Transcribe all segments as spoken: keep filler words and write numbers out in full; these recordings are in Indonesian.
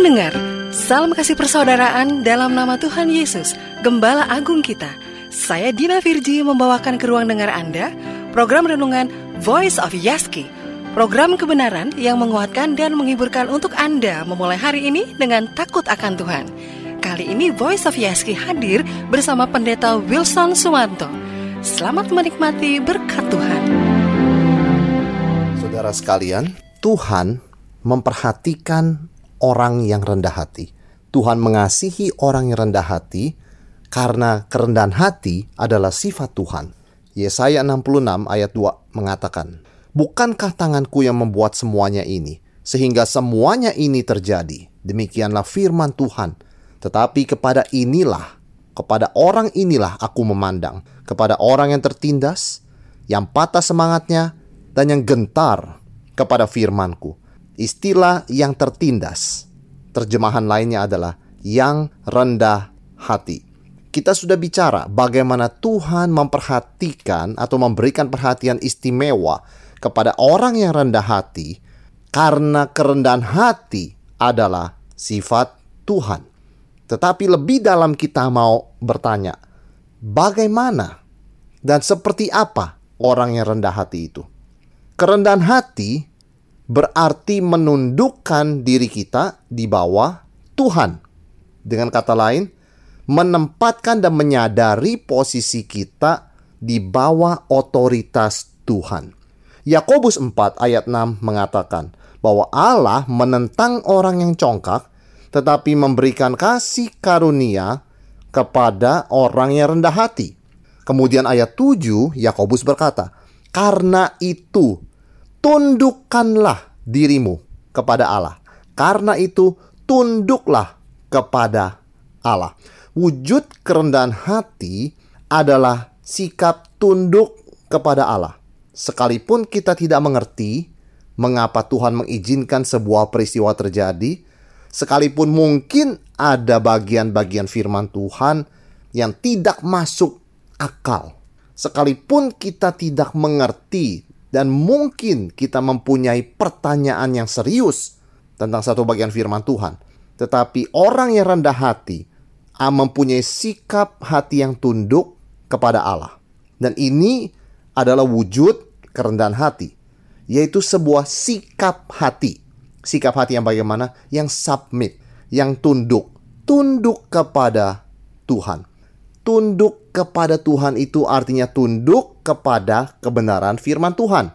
Pendengar, salam kasih persaudaraan dalam nama Tuhan Yesus, Gembala Agung kita. Saya Dina Virji membawakan ke ruang dengar Anda program renungan Voice of YASKI, program kebenaran yang menguatkan dan menghiburkan untuk Anda memulai hari ini dengan takut akan Tuhan. Kali ini Voice of YASKI hadir bersama Pendeta Wilson Suwanto. Selamat menikmati berkat Tuhan. Saudara sekalian, Tuhan memperhatikan orang yang rendah hati. Tuhan mengasihi orang yang rendah hati karena kerendahan hati adalah sifat Tuhan. Yesaya enam puluh enam ayat dua mengatakan, "Bukankah tanganku yang membuat semuanya ini, sehingga semuanya ini terjadi? Demikianlah firman Tuhan. Tetapi kepada inilah, kepada orang inilah aku memandang, kepada orang yang tertindas, yang patah semangatnya, dan yang gentar kepada firman-Ku." Istilah yang tertindas, terjemahan lainnya adalah yang rendah hati. Kita sudah bicara bagaimana Tuhan memperhatikan atau memberikan perhatian istimewa kepada orang yang rendah hati karena kerendahan hati adalah sifat Tuhan. Tetapi lebih dalam kita mau bertanya, bagaimana dan seperti apa orang yang rendah hati itu? Kerendahan hati berarti menundukkan diri kita di bawah Tuhan. Dengan kata lain, menempatkan dan menyadari posisi kita di bawah otoritas Tuhan. Yakobus empat ayat enam mengatakan bahwa Allah menentang orang yang congkak, tetapi memberikan kasih karunia kepada orang yang rendah hati. Kemudian ayat tujuh, Yakobus berkata, "Karena itu, tundukkanlah dirimu kepada Allah." Karena itu, tunduklah kepada Allah. Wujud kerendahan hati adalah sikap tunduk kepada Allah. Sekalipun kita tidak mengerti mengapa Tuhan mengizinkan sebuah peristiwa terjadi, sekalipun mungkin ada bagian-bagian firman Tuhan yang tidak masuk akal, sekalipun kita tidak mengerti dan mungkin kita mempunyai pertanyaan yang serius tentang satu bagian firman Tuhan, tetapi orang yang rendah hati mempunyai sikap hati yang tunduk kepada Allah. Dan ini adalah wujud kerendahan hati, yaitu sebuah sikap hati. Sikap hati yang bagaimana? Yang submit, yang tunduk. Tunduk kepada Tuhan. Tunduk kepada Tuhan itu artinya tunduk kepada kebenaran firman Tuhan.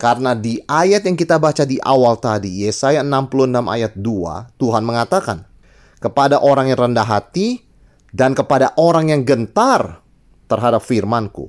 Karena di ayat yang kita baca di awal tadi, Yesaya enam puluh enam ayat dua, Tuhan mengatakan, "Kepada orang yang rendah hati dan kepada orang yang gentar terhadap firman-Ku."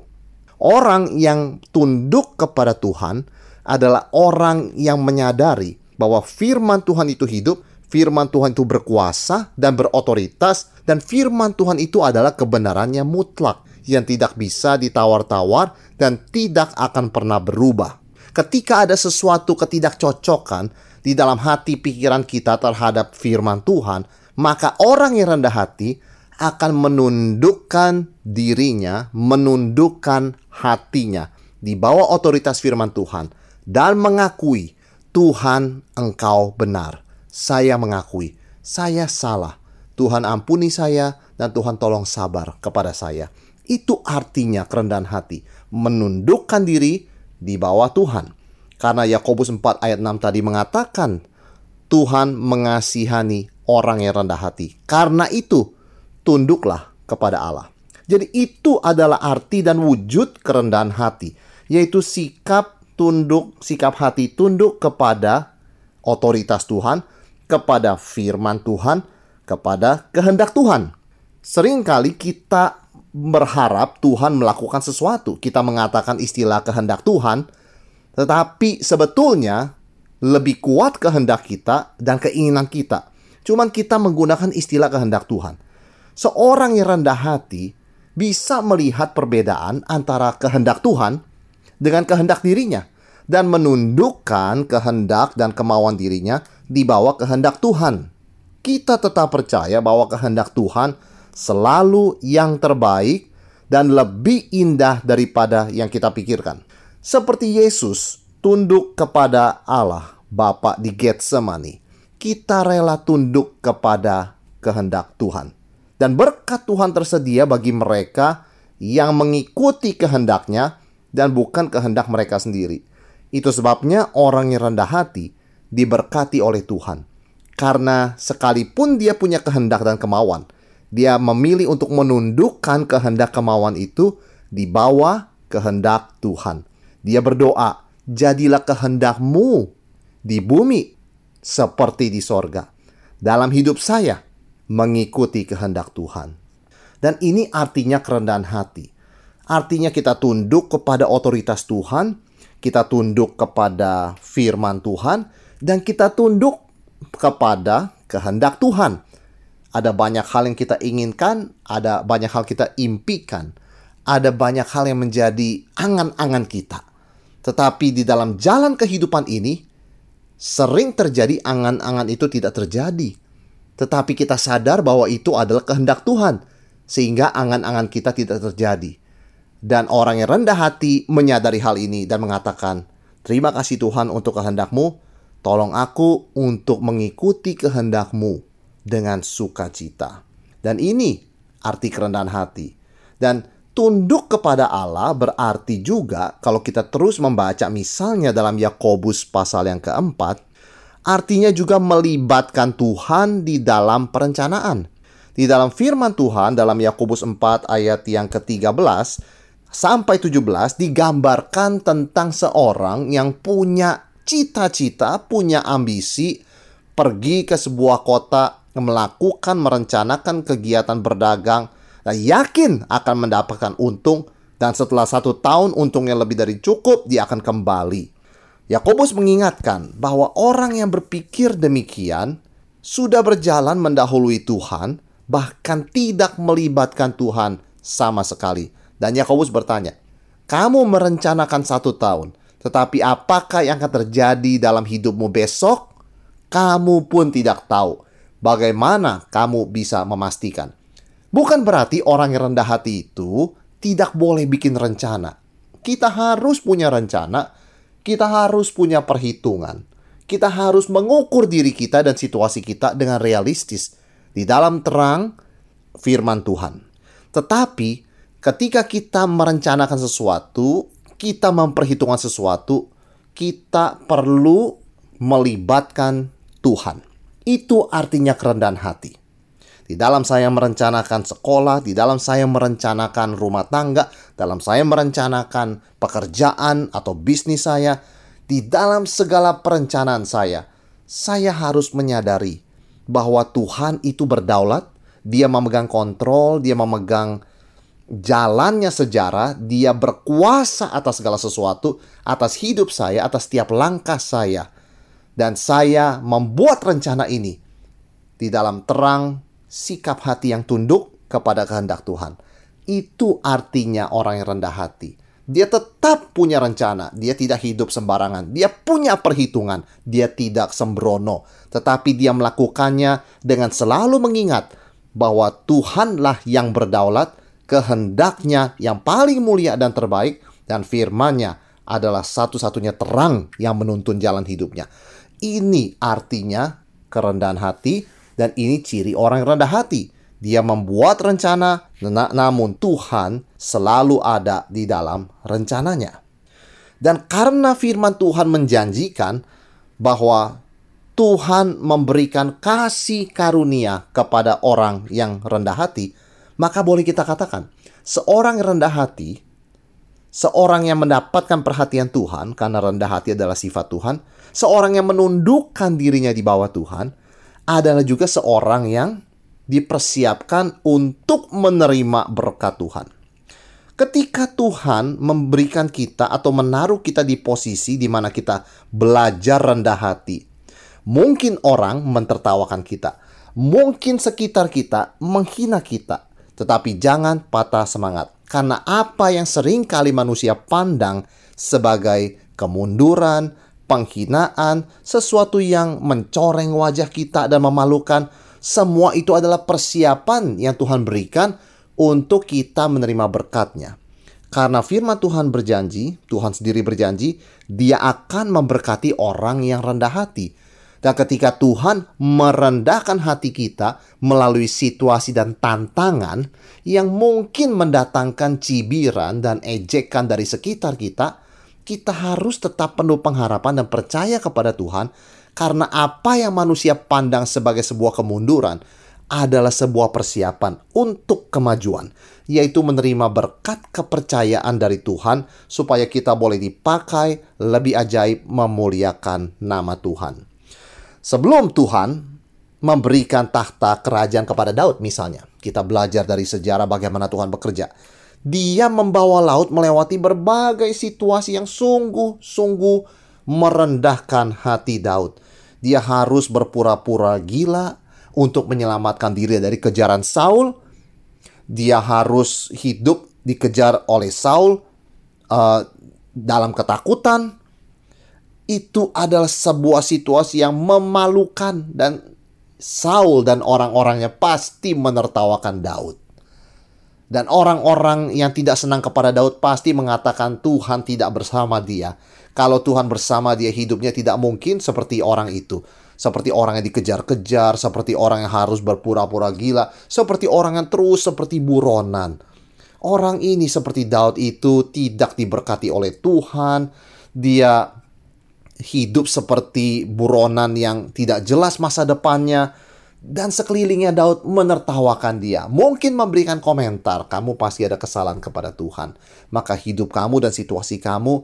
Orang yang tunduk kepada Tuhan adalah orang yang menyadari bahwa firman Tuhan itu hidup, firman Tuhan itu berkuasa dan berotoritas, dan firman Tuhan itu adalah kebenarannya mutlak yang tidak bisa ditawar-tawar dan tidak akan pernah berubah. Ketika ada sesuatu ketidakcocokan di dalam hati pikiran kita terhadap firman Tuhan, maka orang yang rendah hati akan menundukkan dirinya, menundukkan hatinya di bawah otoritas firman Tuhan dan mengakui, "Tuhan, Engkau benar. Saya mengakui, saya salah. Tuhan ampuni saya dan Tuhan tolong sabar kepada saya." Itu artinya kerendahan hati, menundukkan diri di bawah Tuhan. Karena Yakobus empat ayat enam tadi mengatakan, Tuhan mengasihani orang yang rendah hati. Karena itu, tunduklah kepada Allah. Jadi itu adalah arti dan wujud kerendahan hati, yaitu sikap tunduk, sikap hati tunduk kepada otoritas Tuhan, kepada firman Tuhan, kepada kehendak Tuhan. Seringkali kita berharap Tuhan melakukan sesuatu. Kita mengatakan istilah kehendak Tuhan, tetapi sebetulnya lebih kuat kehendak kita dan keinginan kita. Cuman kita menggunakan istilah kehendak Tuhan. Seorang yang rendah hati bisa melihat perbedaan antara kehendak Tuhan dengan kehendak dirinya, dan menundukkan kehendak dan kemauan dirinya di bawah kehendak Tuhan. Kita tetap percaya bahwa kehendak Tuhan selalu yang terbaik dan lebih indah daripada yang kita pikirkan. Seperti Yesus tunduk kepada Allah Bapa di Getsemani. kita rela tunduk kepada kehendak Tuhan. Dan berkat Tuhan tersedia bagi mereka yang mengikuti kehendaknya dan bukan kehendak mereka sendiri. Itu sebabnya orang yang rendah hati diberkati oleh Tuhan. Karena sekalipun dia punya kehendak dan kemauan, dia memilih untuk menundukkan kehendak kemauan itu di bawah kehendak Tuhan. Dia berdoa, jadilah kehendakmu di bumi seperti di sorga. Dalam hidup saya, mengikuti kehendak Tuhan. Dan ini artinya kerendahan hati. Artinya kita tunduk kepada otoritas Tuhan, kita tunduk kepada firman Tuhan, dan kita tunduk kepada kehendak Tuhan. Ada banyak hal yang kita inginkan, ada banyak hal kita impikan, ada banyak hal yang menjadi angan-angan kita. Tetapi di dalam jalan kehidupan ini, sering terjadi angan-angan itu tidak terjadi. Tetapi kita sadar bahwa itu adalah kehendak Tuhan, sehingga angan-angan kita tidak terjadi. Dan orang yang rendah hati menyadari hal ini dan mengatakan, terima kasih Tuhan untuk kehendakmu, tolong aku untuk mengikuti kehendakmu dengan sukacita. Dan ini arti kerendahan hati. Dan tunduk kepada Allah berarti juga, kalau kita terus membaca misalnya dalam Yakobus pasal yang keempat, artinya juga melibatkan Tuhan di dalam perencanaan. Di dalam firman Tuhan dalam Yakobus empat ayat yang ke tiga belas sampai tujuh belas digambarkan tentang seorang yang punya cita-cita, punya ambisi pergi ke sebuah kota, melakukan, merencanakan kegiatan berdagang, dan yakin akan mendapatkan untung, dan setelah satu tahun untungnya lebih dari cukup, dia akan kembali. Yakobus mengingatkan bahwa orang yang berpikir demikian sudah berjalan mendahului Tuhan, bahkan tidak melibatkan Tuhan sama sekali. Dan Yakobus bertanya, kamu merencanakan satu tahun, tetapi apakah yang akan terjadi dalam hidupmu besok? Kamu pun tidak tahu. Bagaimana kamu bisa memastikan? Bukan berarti orang yang rendah hati itu tidak boleh bikin rencana. Kita harus punya rencana. Kita harus punya perhitungan. Kita harus mengukur diri kita dan situasi kita dengan realistis di dalam terang firman Tuhan. Tetapi ketika kita merencanakan sesuatu, kita memperhitungkan sesuatu, kita perlu melibatkan Tuhan. Itu artinya kerendahan hati. Di dalam saya merencanakan sekolah, di dalam saya merencanakan rumah tangga, dalam saya merencanakan pekerjaan atau bisnis saya, di dalam segala perencanaan saya, saya harus menyadari bahwa Tuhan itu berdaulat, dia memegang kontrol, dia memegang jalannya sejarah, dia berkuasa atas segala sesuatu, atas hidup saya, atas setiap langkah saya. Dan saya membuat rencana ini di dalam terang sikap hati yang tunduk kepada kehendak Tuhan. Itu artinya orang yang rendah hati. Dia tetap punya rencana. Dia tidak hidup sembarangan. Dia punya perhitungan. Dia tidak sembrono. Tetapi dia melakukannya dengan selalu mengingat bahwa Tuhanlah yang berdaulat, kehendaknya yang paling mulia dan terbaik, dan firman-Nya adalah satu-satunya terang yang menuntun jalan hidupnya. Ini artinya kerendahan hati, dan ini ciri orang yang rendah hati. Dia membuat rencana, namun Tuhan selalu ada di dalam rencananya. Dan karena firman Tuhan menjanjikan bahwa Tuhan memberikan kasih karunia kepada orang yang rendah hati, maka boleh kita katakan, seorang yang rendah hati, seorang yang mendapatkan perhatian Tuhan, karena rendah hati adalah sifat Tuhan, seorang yang menundukkan dirinya di bawah Tuhan, adalah juga seorang yang dipersiapkan untuk menerima berkat Tuhan. Ketika Tuhan memberikan kita atau menaruh kita di posisi di mana kita belajar rendah hati, mungkin orang mentertawakan kita, mungkin sekitar kita menghina kita, tetapi jangan patah semangat. Karena apa yang seringkali manusia pandang sebagai kemunduran, penghinaan, sesuatu yang mencoreng wajah kita dan memalukan, semua itu adalah persiapan yang Tuhan berikan untuk kita menerima berkat-Nya. Karena firman Tuhan berjanji, Tuhan sendiri berjanji, Dia akan memberkati orang yang rendah hati. Dan ketika Tuhan merendahkan hati kita melalui situasi dan tantangan yang mungkin mendatangkan cibiran dan ejekan dari sekitar kita, kita harus tetap penuh pengharapan dan percaya kepada Tuhan, karena apa yang manusia pandang sebagai sebuah kemunduran adalah sebuah persiapan untuk kemajuan, yaitu menerima berkat kepercayaan dari Tuhan supaya kita boleh dipakai lebih ajaib memuliakan nama Tuhan. Sebelum Tuhan memberikan tahta kerajaan kepada Daud misalnya, kita belajar dari sejarah bagaimana Tuhan bekerja. Dia membawa Daud melewati berbagai situasi yang sungguh-sungguh merendahkan hati Daud. Dia harus berpura-pura gila untuk menyelamatkan diri dari kejaran Saul. Dia harus hidup dikejar oleh Saul uh, dalam ketakutan. Itu adalah sebuah situasi yang memalukan, dan Saul dan orang-orangnya pasti menertawakan Daud. Dan orang-orang yang tidak senang kepada Daud pasti mengatakan Tuhan tidak bersama dia. Kalau Tuhan bersama dia, hidupnya tidak mungkin seperti orang itu. Seperti orang yang dikejar-kejar, seperti orang yang harus berpura-pura gila, seperti orang yang terus seperti buronan. Orang ini seperti Daud itu tidak diberkati oleh Tuhan. Dia hidup seperti buronan yang tidak jelas masa depannya. Dan sekelilingnya Daud menertawakan dia. Mungkin memberikan komentar, kamu pasti ada kesalahan kepada Tuhan. Maka hidup kamu dan situasi kamu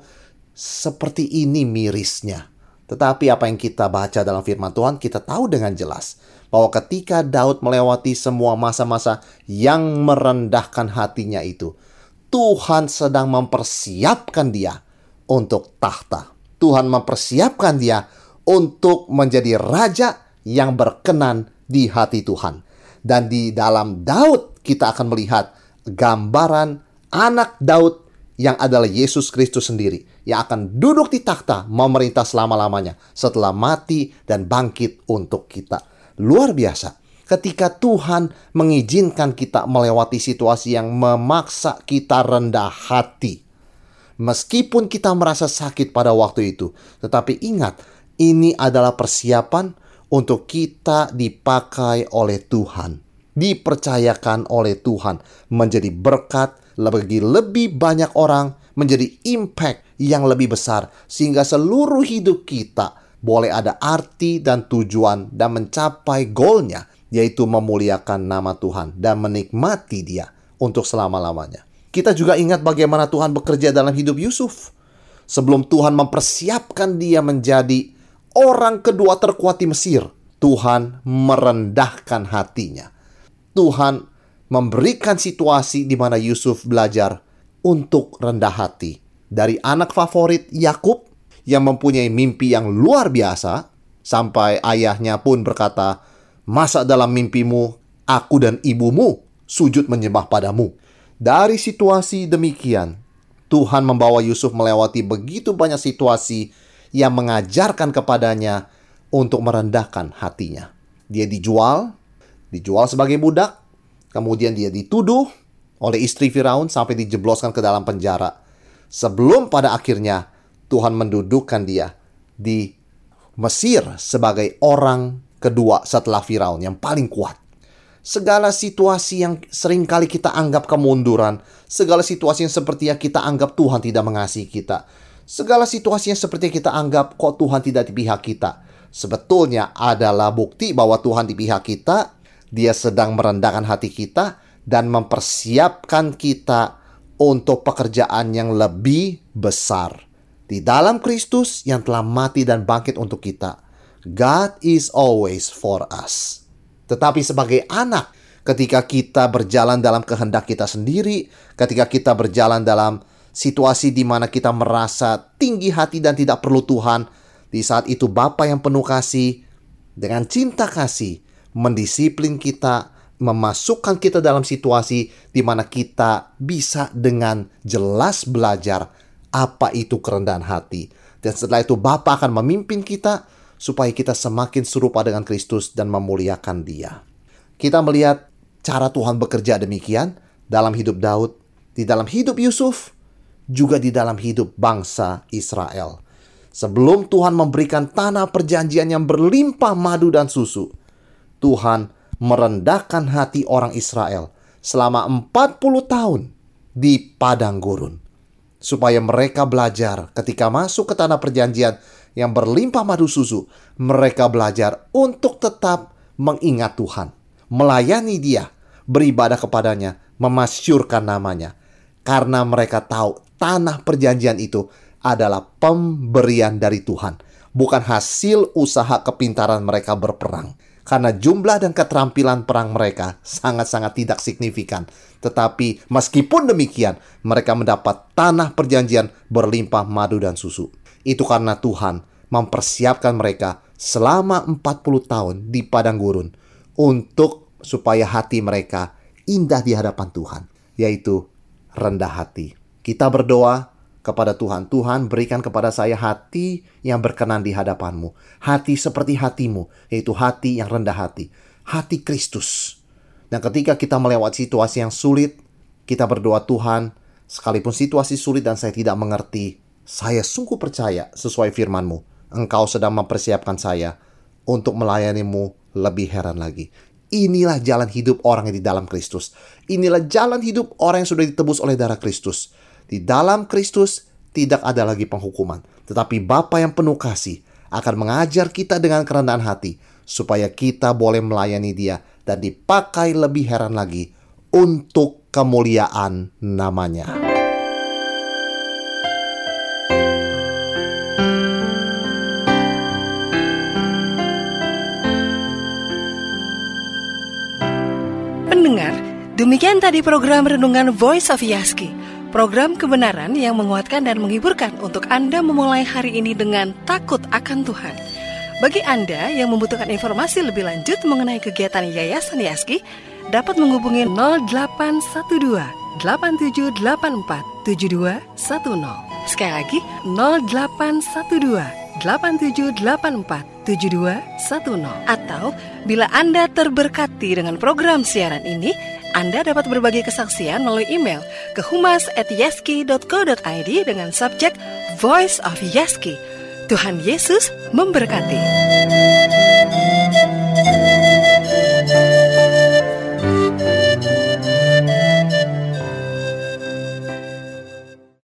seperti ini mirisnya. Tetapi apa yang kita baca dalam firman Tuhan, kita tahu dengan jelas bahwa ketika Daud melewati semua masa-masa yang merendahkan hatinya itu, Tuhan sedang mempersiapkan dia untuk tahta. Tuhan mempersiapkan dia untuk menjadi raja yang berkenan di hati Tuhan. Dan di dalam Daud kita akan melihat gambaran anak Daud yang adalah Yesus Kristus sendiri, yang akan duduk di takhta memerintah selama-lamanya setelah mati dan bangkit untuk kita. Luar biasa. Ketika Tuhan mengizinkan kita melewati situasi yang memaksa kita rendah hati, meskipun kita merasa sakit pada waktu itu, tetapi ingat, ini adalah persiapan untuk kita dipakai oleh Tuhan, dipercayakan oleh Tuhan, menjadi berkat bagi lebih banyak orang, menjadi impact yang lebih besar, sehingga seluruh hidup kita boleh ada arti dan tujuan dan mencapai goalnya, yaitu memuliakan nama Tuhan dan menikmati dia untuk selama-lamanya. Kita juga ingat bagaimana Tuhan bekerja dalam hidup Yusuf. Sebelum Tuhan mempersiapkan dia menjadi orang kedua terkuat di Mesir, Tuhan merendahkan hatinya. Tuhan memberikan situasi di mana Yusuf belajar untuk rendah hati. Dari anak favorit Yakub yang mempunyai mimpi yang luar biasa, sampai ayahnya pun berkata, "Masa dalam mimpimu aku dan ibumu sujud menyembah padamu?" Dari situasi demikian, Tuhan membawa Yusuf melewati begitu banyak situasi yang mengajarkan kepadanya untuk merendahkan hatinya. Dia dijual, dijual sebagai budak, kemudian dia dituduh oleh istri Firaun sampai dijebloskan ke dalam penjara. Sebelum pada akhirnya Tuhan mendudukkan dia di Mesir sebagai orang kedua setelah Firaun yang paling kuat. Segala situasi yang seringkali kita anggap kemunduran, segala situasi yang sepertinya kita anggap Tuhan tidak mengasihi kita, segala situasi yang sepertinya kita anggap kok Tuhan tidak di pihak kita, sebetulnya adalah bukti bahwa Tuhan di pihak kita. Dia sedang merendahkan hati kita dan mempersiapkan kita untuk pekerjaan yang lebih besar di dalam Kristus yang telah mati dan bangkit untuk kita. God is always for us. Tetapi sebagai anak, ketika kita berjalan dalam kehendak kita sendiri, ketika kita berjalan dalam situasi di mana kita merasa tinggi hati dan tidak perlu Tuhan, di saat itu Bapa yang penuh kasih, dengan cinta kasih, mendisiplin kita, memasukkan kita dalam situasi di mana kita bisa dengan jelas belajar apa itu kerendahan hati. Dan setelah itu Bapa akan memimpin kita, supaya kita semakin serupa dengan Kristus dan memuliakan dia. Kita melihat cara Tuhan bekerja demikian dalam hidup Daud, di dalam hidup Yusuf, juga di dalam hidup bangsa Israel. Sebelum Tuhan memberikan tanah perjanjian yang berlimpah madu dan susu, Tuhan merendahkan hati orang Israel selama empat puluh tahun di padang gurun, supaya mereka belajar ketika masuk ke tanah perjanjian yang berlimpah madu susu, mereka belajar untuk tetap mengingat Tuhan, melayani Dia, beribadah kepadanya, memasyurkan namanya. Karena mereka tahu tanah perjanjian itu adalah pemberian dari Tuhan, bukan hasil usaha kepintaran mereka berperang. Karena jumlah dan keterampilan perang mereka sangat-sangat tidak signifikan. Tetapi meskipun demikian, mereka mendapat tanah perjanjian berlimpah madu dan susu. Itu karena Tuhan mempersiapkan mereka selama empat puluh tahun di padang gurun, untuk supaya hati mereka indah di hadapan Tuhan, yaitu rendah hati. Kita berdoa kepada Tuhan, Tuhan berikan kepada saya hati yang berkenan di hadapan-Mu. Hati seperti hati-Mu, yaitu hati yang rendah hati. Hati Kristus. Dan ketika kita melewati situasi yang sulit, kita berdoa, Tuhan, sekalipun situasi sulit dan saya tidak mengerti, saya sungguh percaya sesuai firman-Mu, Engkau sedang mempersiapkan saya untuk melayani-Mu lebih heran lagi. Inilah jalan hidup orang yang di dalam Kristus. Inilah jalan hidup orang yang sudah ditebus oleh darah Kristus. Di dalam Kristus tidak ada lagi penghukuman, tetapi Bapa yang penuh kasih akan mengajar kita dengan kerendahan hati supaya kita boleh melayani Dia dan dipakai lebih heran lagi untuk kemuliaan nama-Nya. Pendengar, demikian tadi program Renungan Voice of YASKI. Program kebenaran yang menguatkan dan menghiburkan untuk Anda memulai hari ini dengan takut akan Tuhan. Bagi Anda yang membutuhkan informasi lebih lanjut mengenai kegiatan Yayasan YASKI, dapat menghubungi nol delapan satu dua, delapan tujuh delapan empat, tujuh dua satu nol. Sekali lagi, nol delapan satu dua, delapan tujuh delapan empat, tujuh dua satu nol. Atau bila Anda terberkati dengan program siaran ini, Anda dapat berbagi kesaksian melalui email ke humas at yaski dot co dot id dengan subjek Voice of YASKI. Tuhan Yesus memberkati.